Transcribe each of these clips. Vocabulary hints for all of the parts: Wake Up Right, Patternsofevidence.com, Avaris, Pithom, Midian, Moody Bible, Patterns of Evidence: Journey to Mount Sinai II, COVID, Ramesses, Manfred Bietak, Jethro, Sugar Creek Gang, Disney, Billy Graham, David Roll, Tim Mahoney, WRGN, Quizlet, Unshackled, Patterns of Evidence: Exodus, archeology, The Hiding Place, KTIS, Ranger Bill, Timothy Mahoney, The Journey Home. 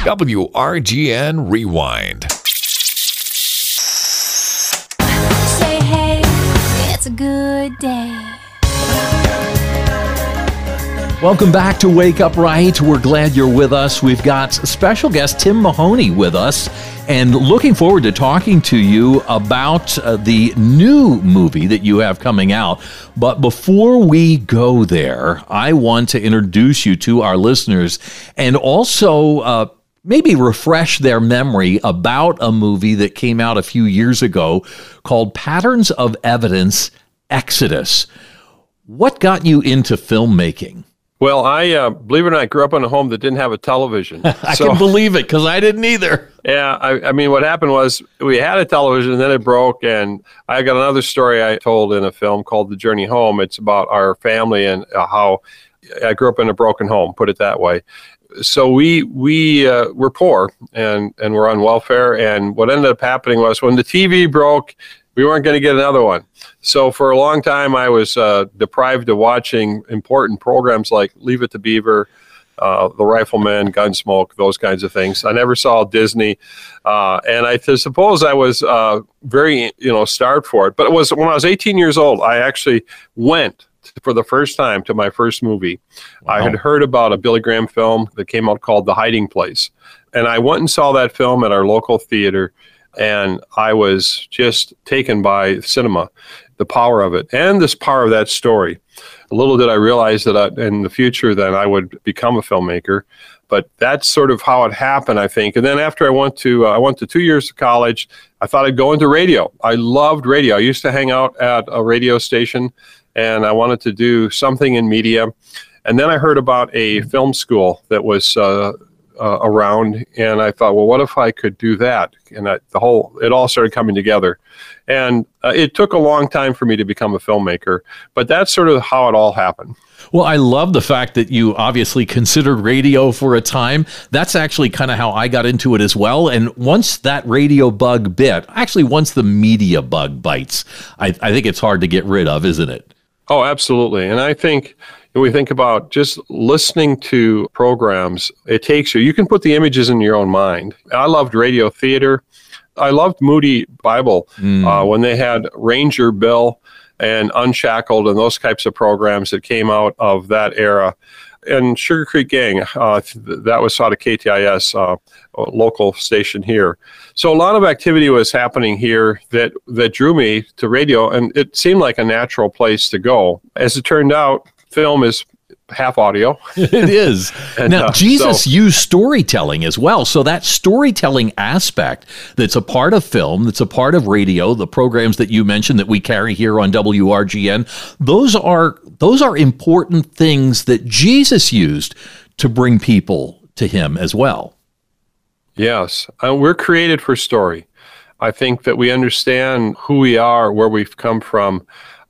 WRGN Rewind. Say hey, it's a good day. Welcome back to Wake Up Right. We're glad you're with us. We've got special guest Tim Mahoney with us and looking forward to talking to you about the new movie that you have coming out. But before we go there, I want to introduce you to our listeners and also maybe refresh their memory about a movie that came out a few years ago called Patterns of Evidence: Exodus. What got you into filmmaking? Well, I, believe it or not, grew up in a home that didn't have a television. I can believe it, because I didn't either. Yeah, I mean, what happened was we had a television, and then it broke, and I got another story I told in a film called The Journey Home. It's about our family and how I grew up in a broken home, put it that way. So we were poor, and we're on welfare, and what ended up happening was when the TV broke, we weren't going to get another one. So for a long time, I was deprived of watching important programs like Leave It to Beaver, The Rifleman, Gunsmoke, those kinds of things. I never saw Disney. And I suppose I was very, starved for it. But it was when I was 18 years old, I actually went for the first time to my first movie. Wow. I had heard about a Billy Graham film that came out called The Hiding Place. And I went and saw that film at our local theater. And I was just taken by cinema, the power of it, and this power of that story. Little did I realize that in the future then I would become a filmmaker, but that's sort of how it happened, I think. And then after I went to 2 years of college, I thought I'd go into radio. I loved radio. I used to hang out at a radio station, and I wanted to do something in media. And then I heard about a film school that was around, and I thought, well, what if I could do that? And it all started coming together. And it took a long time for me to become a filmmaker, but that's sort of how it all happened. Well, I love the fact that you obviously considered radio for a time. That's actually kind of how I got into it as well. And once that radio bug bit, actually once the media bug bites, I think it's hard to get rid of, isn't it? Oh, absolutely. And I think we think about just listening to programs, it takes you. You can put the images in your own mind. I loved radio theater. I loved Moody Bible when they had Ranger Bill and Unshackled and those types of programs that came out of that era. And Sugar Creek Gang, that was out of KTIS, a local station here. So a lot of activity was happening here that drew me to radio, and it seemed like a natural place to go. As it turned out, film is half audio. It is. And, now, Jesus used storytelling as well. So that storytelling aspect that's a part of film, that's a part of radio, the programs that you mentioned that we carry here on WRGN, those are important things that Jesus used to bring people to him as well. Yes. We're created for story. I think that we understand who we are, where we've come from.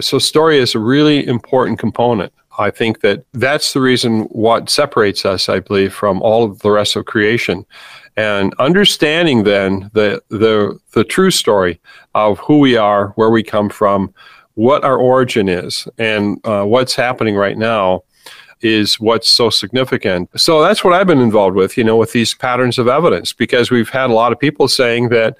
So story is a really important component. I think that's the reason what separates us, I believe, from all of the rest of creation. And understanding then the true story of who we are, where we come from, what our origin is, and what's happening right now is what's so significant. So that's what I've been involved with, with these patterns of evidence, because we've had a lot of people saying that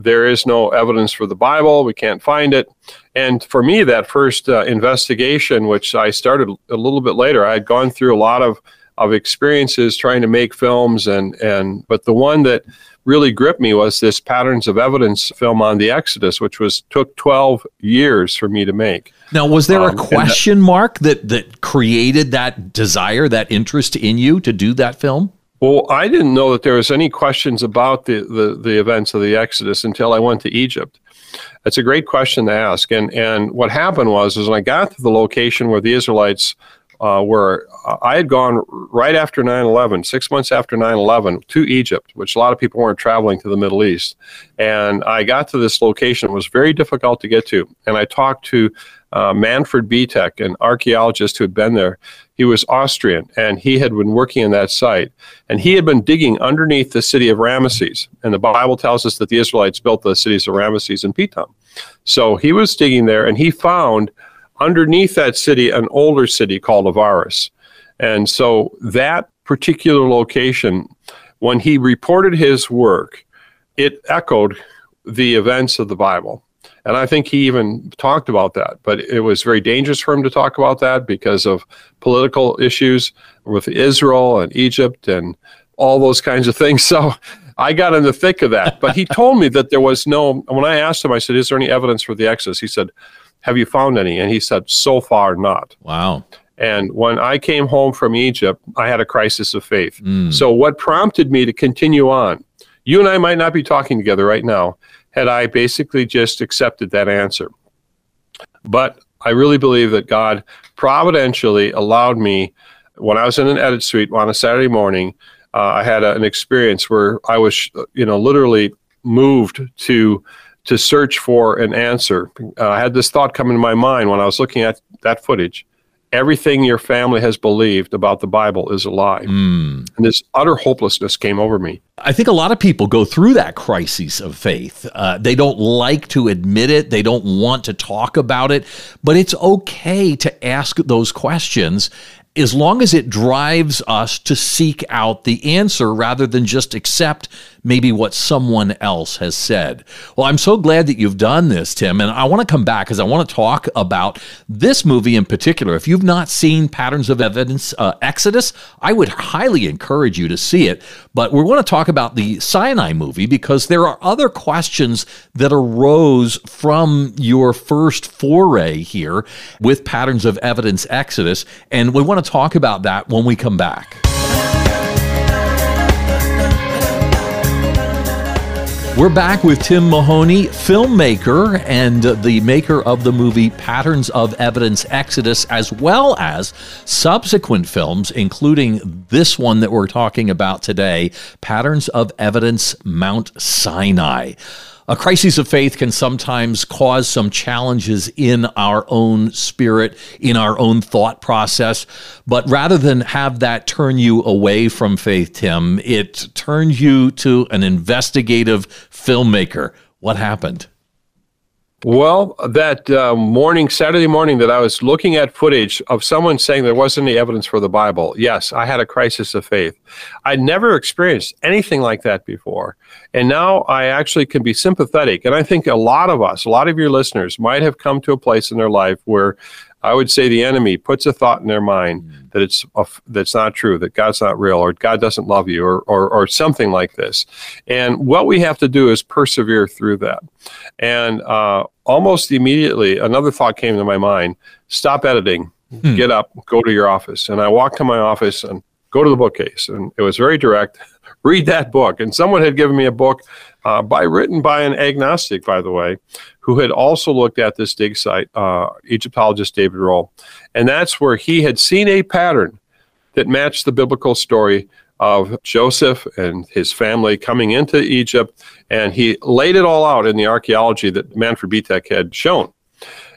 there is no evidence for the Bible. We can't find it. And for me, that first investigation, which I started a little bit later, I had gone through a lot of experiences trying to make films. But the one that really gripped me was this Patterns of Evidence film on the Exodus, which took 12 years for me to make. Now, was there a question mark that created that desire, that interest in you to do that film? Well, I didn't know that there was any questions about the events of the Exodus until I went to Egypt. That's a great question to ask. And what happened was when I got to the location where the Israelites were, I had gone right after 9/11, 6 months after 9/11, to Egypt, which a lot of people weren't traveling to the Middle East. And I got to this location. It was very difficult to get to. And I talked to Manfred Bietak, an archaeologist who had been there. He was Austrian, and he had been working in that site. And he had been digging underneath the city of Ramesses. And the Bible tells us that the Israelites built the cities of Ramesses and Pithom. So he was digging there, and he found underneath that city an older city called Avaris. And so that particular location when he reported his work, it echoed the events of the Bible. And I think he even talked about that, but it was very dangerous for him to talk about that because of political issues with Israel and Egypt and all those kinds of things. So I got in the thick of that. But he told me that there was no, when I asked him, I said, is there any evidence for the Exodus? He said, have you found any? And he said, so far not. Wow. And when I came home from Egypt, I had a crisis of faith. Mm. So what prompted me to continue on? You and I might not be talking together right now had I basically just accepted that answer. But I really believe that God providentially allowed me, when I was in an edit suite on a Saturday morning, I had an experience where I was, literally moved to search for an answer. I had this thought come into my mind when I was looking at that footage. Everything your family has believed about the Bible is a lie. Mm. And this utter hopelessness came over me. I think a lot of people go through that crisis of faith. They don't like to admit it. They don't want to talk about it. But it's okay to ask those questions as long as it drives us to seek out the answer rather than just accept maybe what someone else has said. Well, I'm so glad that you've done this, Tim, and I want to come back because I want to talk about this movie in particular. If you've not seen Patterns of Evidence, Exodus, I would highly encourage you to see it, but we want to talk about the Sinai movie because there are other questions that arose from your first foray here with Patterns of Evidence, Exodus, and we want to talk about that when we come back. We're back with Tim Mahoney, filmmaker and the maker of the movie Patterns of Evidence Exodus, as well as subsequent films, including this one that we're talking about today, Patterns of Evidence Mount Sinai. A crisis of faith can sometimes cause some challenges in our own spirit, in our own thought process. But rather than have that turn you away from faith, Tim, it turns you to an investigative filmmaker. What happened? Well, that Saturday morning that I was looking at footage of someone saying there wasn't any evidence for the Bible, yes, I had a crisis of faith. I'd never experienced anything like that before. And now I actually can be sympathetic. And I think a lot of your listeners might have come to a place in their life where I would say the enemy puts a thought in their mind that that's not true, that God's not real, or God doesn't love you, or something like this. And what we have to do is persevere through that. And almost immediately, another thought came to my mind: stop editing, get up, go to your office. And I walked to my office and go to the bookcase, and it was very direct. Read that book. And someone had given me a book written by an agnostic, by the way, who had also looked at this dig site, Egyptologist David Roll. And that's where he had seen a pattern that matched the biblical story of Joseph and his family coming into Egypt. And he laid it all out in the archaeology that Manfred Bietak had shown.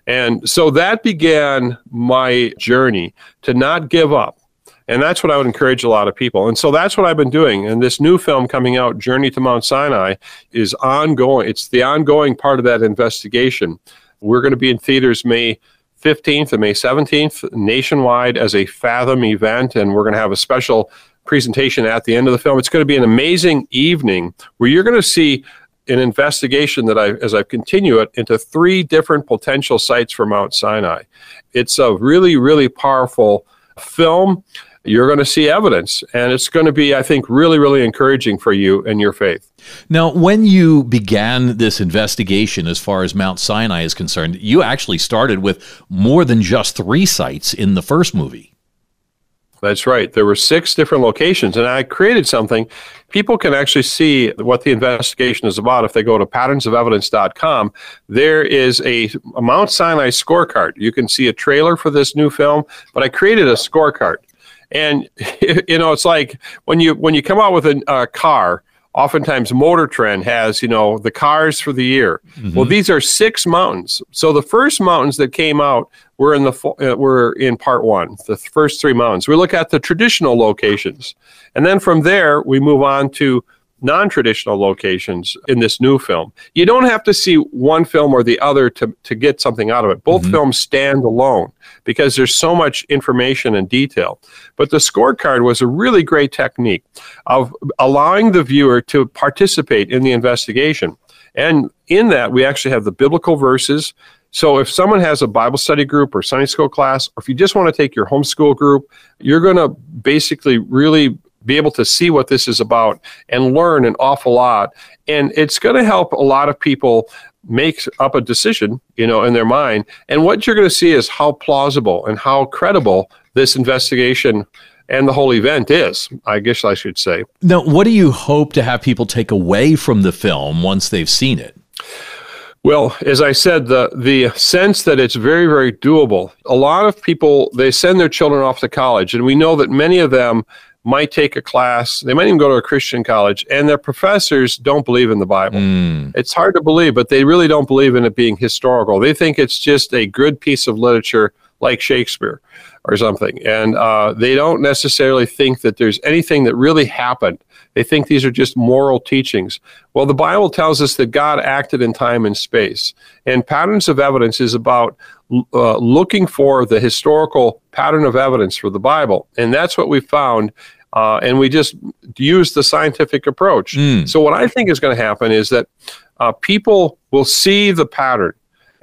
And so that began my journey to not give up. And that's what I would encourage a lot of people. And so that's what I've been doing. And this new film coming out, Journey to Mount Sinai, is ongoing. It's the ongoing part of that investigation. We're going to be in theaters May 15th and May 17th nationwide as a Fathom event. And we're going to have a special presentation at the end of the film. It's going to be an amazing evening where you're going to see an investigation that as I continue it into three different potential sites for Mount Sinai. It's a really, really powerful film. You're going to see evidence, and it's going to be, I think, really, really encouraging for you and your faith. Now, when you began this investigation, as far as Mount Sinai is concerned, you actually started with more than just three sites in the first movie. That's right. There were 6 different locations, and I created something. People can actually see what the investigation is about if they go to patternsofevidence.com. There is a Mount Sinai scorecard. You can see a trailer for this new film, but I created a scorecard. And, it's like when you come out with a car, oftentimes Motor Trend has, the cars for the year. Mm-hmm. Well, these are 6 mountains. So the first mountains that came out were in part 1, the first 3 mountains. We look at the traditional locations. And then from there, we move on to non-traditional locations in this new film. You don't have to see one film or the other to get something out of it. Both films stand alone because there's so much information and detail. But the scorecard was a really great technique of allowing the viewer to participate in the investigation. And in that, we actually have the biblical verses. So if someone has a Bible study group or Sunday school class, or if you just want to take your homeschool group, you're going to basically really be able to see what this is about and learn an awful lot. And it's going to help a lot of people make up a decision, you know, in their mind. And what you're going to see is how plausible and how credible this investigation and the whole event is, I guess I should say. Now, what do you hope to have people take away from the film once they've seen it? Well, as I said, the sense that it's very, very doable. A lot of people, they send their children off to college, and we know that many of them might take a class, they might even go to a Christian college, and their professors don't believe in the Bible. It's hard to believe, but they really don't believe in it being historical. They think it's just a good piece of literature like Shakespeare or something, and they don't necessarily think that there's anything that really happened. They think these are just moral teachings. Well, the Bible tells us that God acted in time and space, and Patterns of Evidence is about looking for the historical pattern of evidence for the Bible, and that's what we found, and we just used the scientific approach. So what I think is going to happen is that people will see the pattern,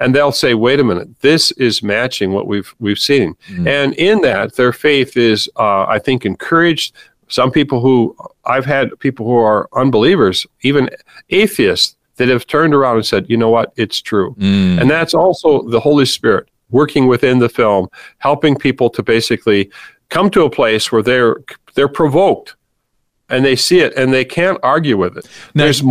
and they'll say, wait a minute, this is matching what we've seen. And in that, their faith is, I think, encouraged. Some people who, I've had people who are unbelievers, even atheists, that have turned around and said, you know what, it's true. And that's also the Holy Spirit working within the film, helping people to basically come to a place where they're provoked. And they see it, and they can't argue with it. Now, there's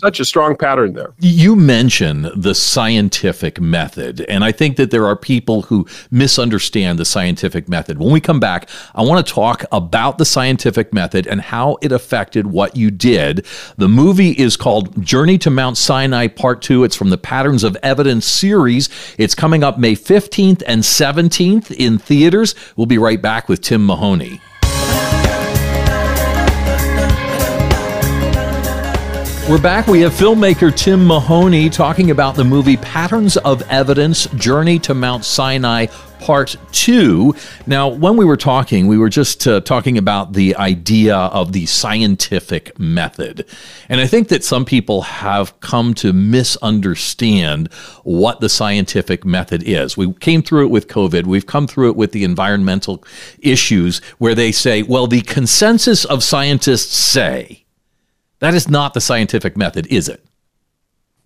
such a strong pattern there. You mention the scientific method, and I think that there are people who misunderstand the scientific method. When we come back, I want to talk about the scientific method and how it affected what you did. The movie is called Journey to Mount Sinai Part 2. It's from the Patterns of Evidence series. It's coming up May 15th and 17th in theaters. We'll be right back with Tim Mahoney. We're back. We have filmmaker Tim Mahoney talking about the movie Patterns of Evidence: Journey to Mount Sinai Part 2. Now, when we were talking, we were just talking about the idea of the scientific method. And I think that some people have come to misunderstand what the scientific method is. We came through it with COVID. We've come through it with the environmental issues where they say, well, the consensus of scientists say. That is not the scientific method, is it?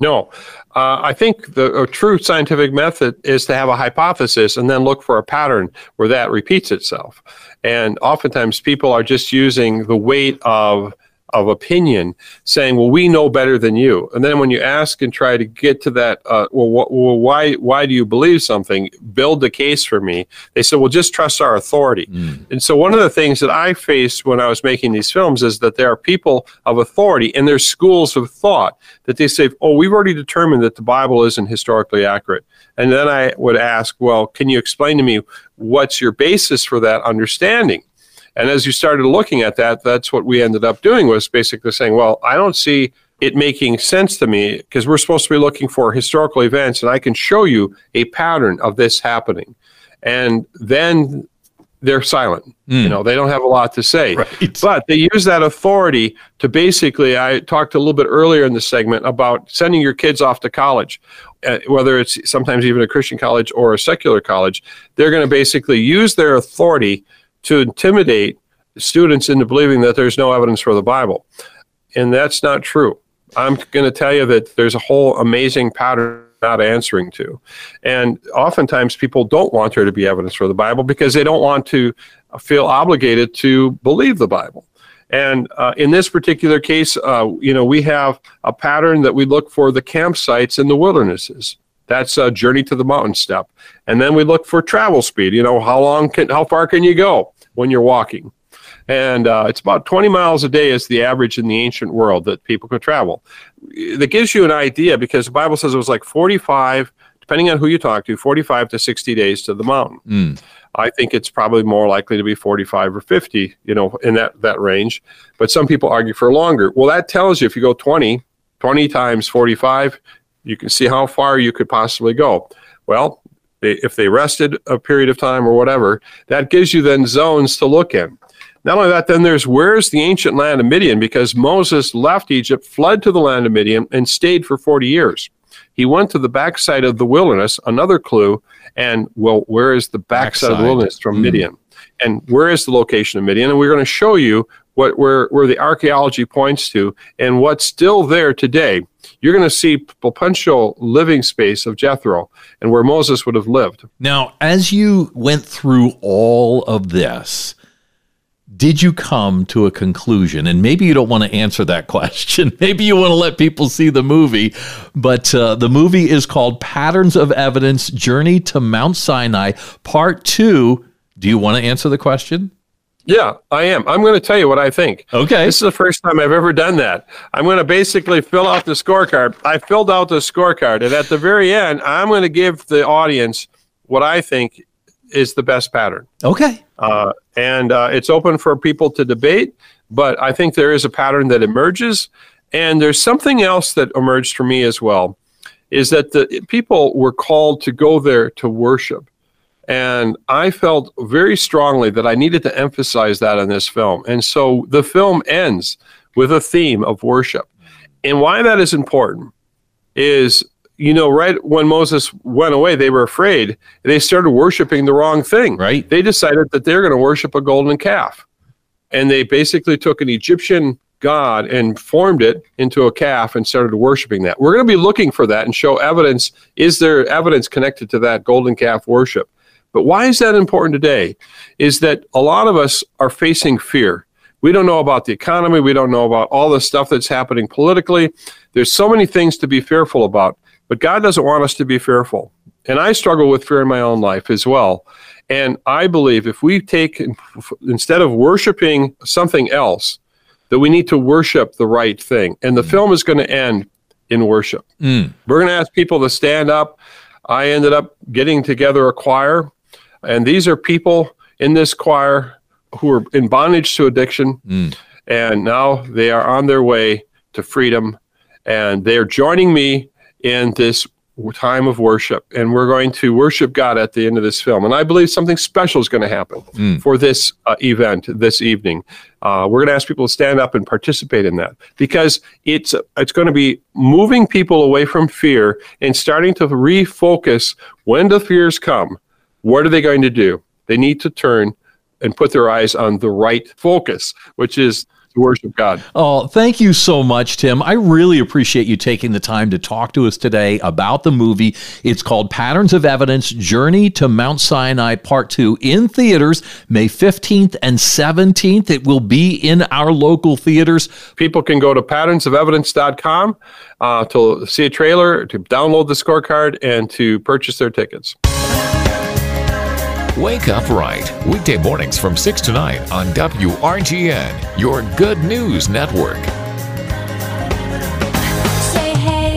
No. I think the true scientific method is to have a hypothesis and then look for a pattern where that repeats itself. And oftentimes people are just using the weight of opinion, saying, well, we know better than you. And then when you ask and try to get to that, why do you believe something? Build the case for me. They said, well, just trust our authority. And so one of the things that I faced when I was making these films is that there are people of authority and there's schools of thought that they say, oh, we've already determined that the Bible isn't historically accurate. And then I would ask, well, can you explain to me what's your basis for that understanding? And as you started looking at that, that's what we ended up doing was basically saying, well, I don't see it making sense to me because we're supposed to be looking for historical events, and I can show you a pattern of this happening. And then they're silent. You know, they don't have a lot to say. Right. But they use that authority to basically, I talked a little bit earlier in the segment about sending your kids off to college, whether it's sometimes even a Christian college or a secular college. They're going to basically use their authority to intimidate students into believing that there's no evidence for the Bible. And that's not true. I'm going to tell you that there's a whole amazing pattern not answering to. And oftentimes people don't want there to be evidence for the Bible because they don't want to feel obligated to believe the Bible. And in this particular case, you know, we have a pattern that we look for the campsites in the wildernesses. That's a journey to the mountain step. And then we look for travel speed. You know, how far can you go when you're walking? And it's about 20 miles a day is the average in the ancient world that people could travel. That gives you an idea because the Bible says it was like 45, depending on who you talk to, 45 to 60 days to the mountain. Mm. I think it's probably more likely to be 45 or 50, you know, in that range. But some people argue for longer. Well, that tells you if you go 20 times 45, you can see how far you could possibly go. Well, if they rested a period of time or whatever, that gives you then zones to look in. Not only that, then there's where's the ancient land of Midian, because Moses left Egypt, fled to the land of Midian, and stayed for 40 years. He went to the backside of the wilderness, another clue, and, well, where is the backside of the wilderness from Midian? And where is the location of Midian? And we're going to show you where the archaeology points to and what's still there today. You're going to see potential living space of Jethro and where Moses would have lived. Now, as you went through all of this, did you come to a conclusion? And maybe you don't want to answer that question. Maybe you want to let people see the movie. But the movie is called Patterns of Evidence: Journey to Mount Sinai, Part 2. Do you want to answer the question? Yeah, I am. I'm going to tell you what I think. Okay. This is the first time I've ever done that. I'm going to basically fill out the scorecard. I filled out the scorecard. And at the very end, I'm going to give the audience what I think is the best pattern. Okay. And it's open for people to debate, but I think there is a pattern that emerges. And there's something else that emerged for me as well, is that the people were called to go there to worship. And I felt very strongly that I needed to emphasize that in this film. And so the film ends with a theme of worship. And why that is important is, you know, right when Moses went away, they were afraid. They started worshiping the wrong thing. Right. They decided that they're going to worship a golden calf. And they basically took an Egyptian god and formed it into a calf and started worshiping that. We're going to be looking for that and show evidence. Is there evidence connected to that golden calf worship? But why is that important today? Is that a lot of us are facing fear. We don't know about the economy. We don't know about all the stuff that's happening politically. There's so many things to be fearful about. But God doesn't want us to be fearful. And I struggle with fear in my own life as well. And I believe if we take, instead of worshiping something else, that we need to worship the right thing. And the film is going to end in worship. Mm. We're going to ask people to stand up. I ended up getting together a choir. And these are people in this choir who are in bondage to addiction. Mm. And now they are on their way to freedom. And they are joining me in this time of worship. And we're going to worship God at the end of this film. And I believe something special is going to happen for this event this evening. We're going to ask people to stand up and participate in that, because it's going to be moving people away from fear and starting to refocus. When the fears come, what are they going to do? They need to turn and put their eyes on the right focus, which is to worship God. Oh, thank you so much, Tim. I really appreciate you taking the time to talk to us today about the movie. It's called Patterns of Evidence: Journey to Mount Sinai Part 2, in theaters May 15th and 17th. It will be in our local theaters. People can go to patternsofevidence.com to see a trailer, to download the scorecard, and to purchase their tickets. Wake Up Right, weekday mornings from 6 to 9 on WRGN, your good news network. Say hey,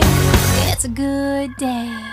it's a good day.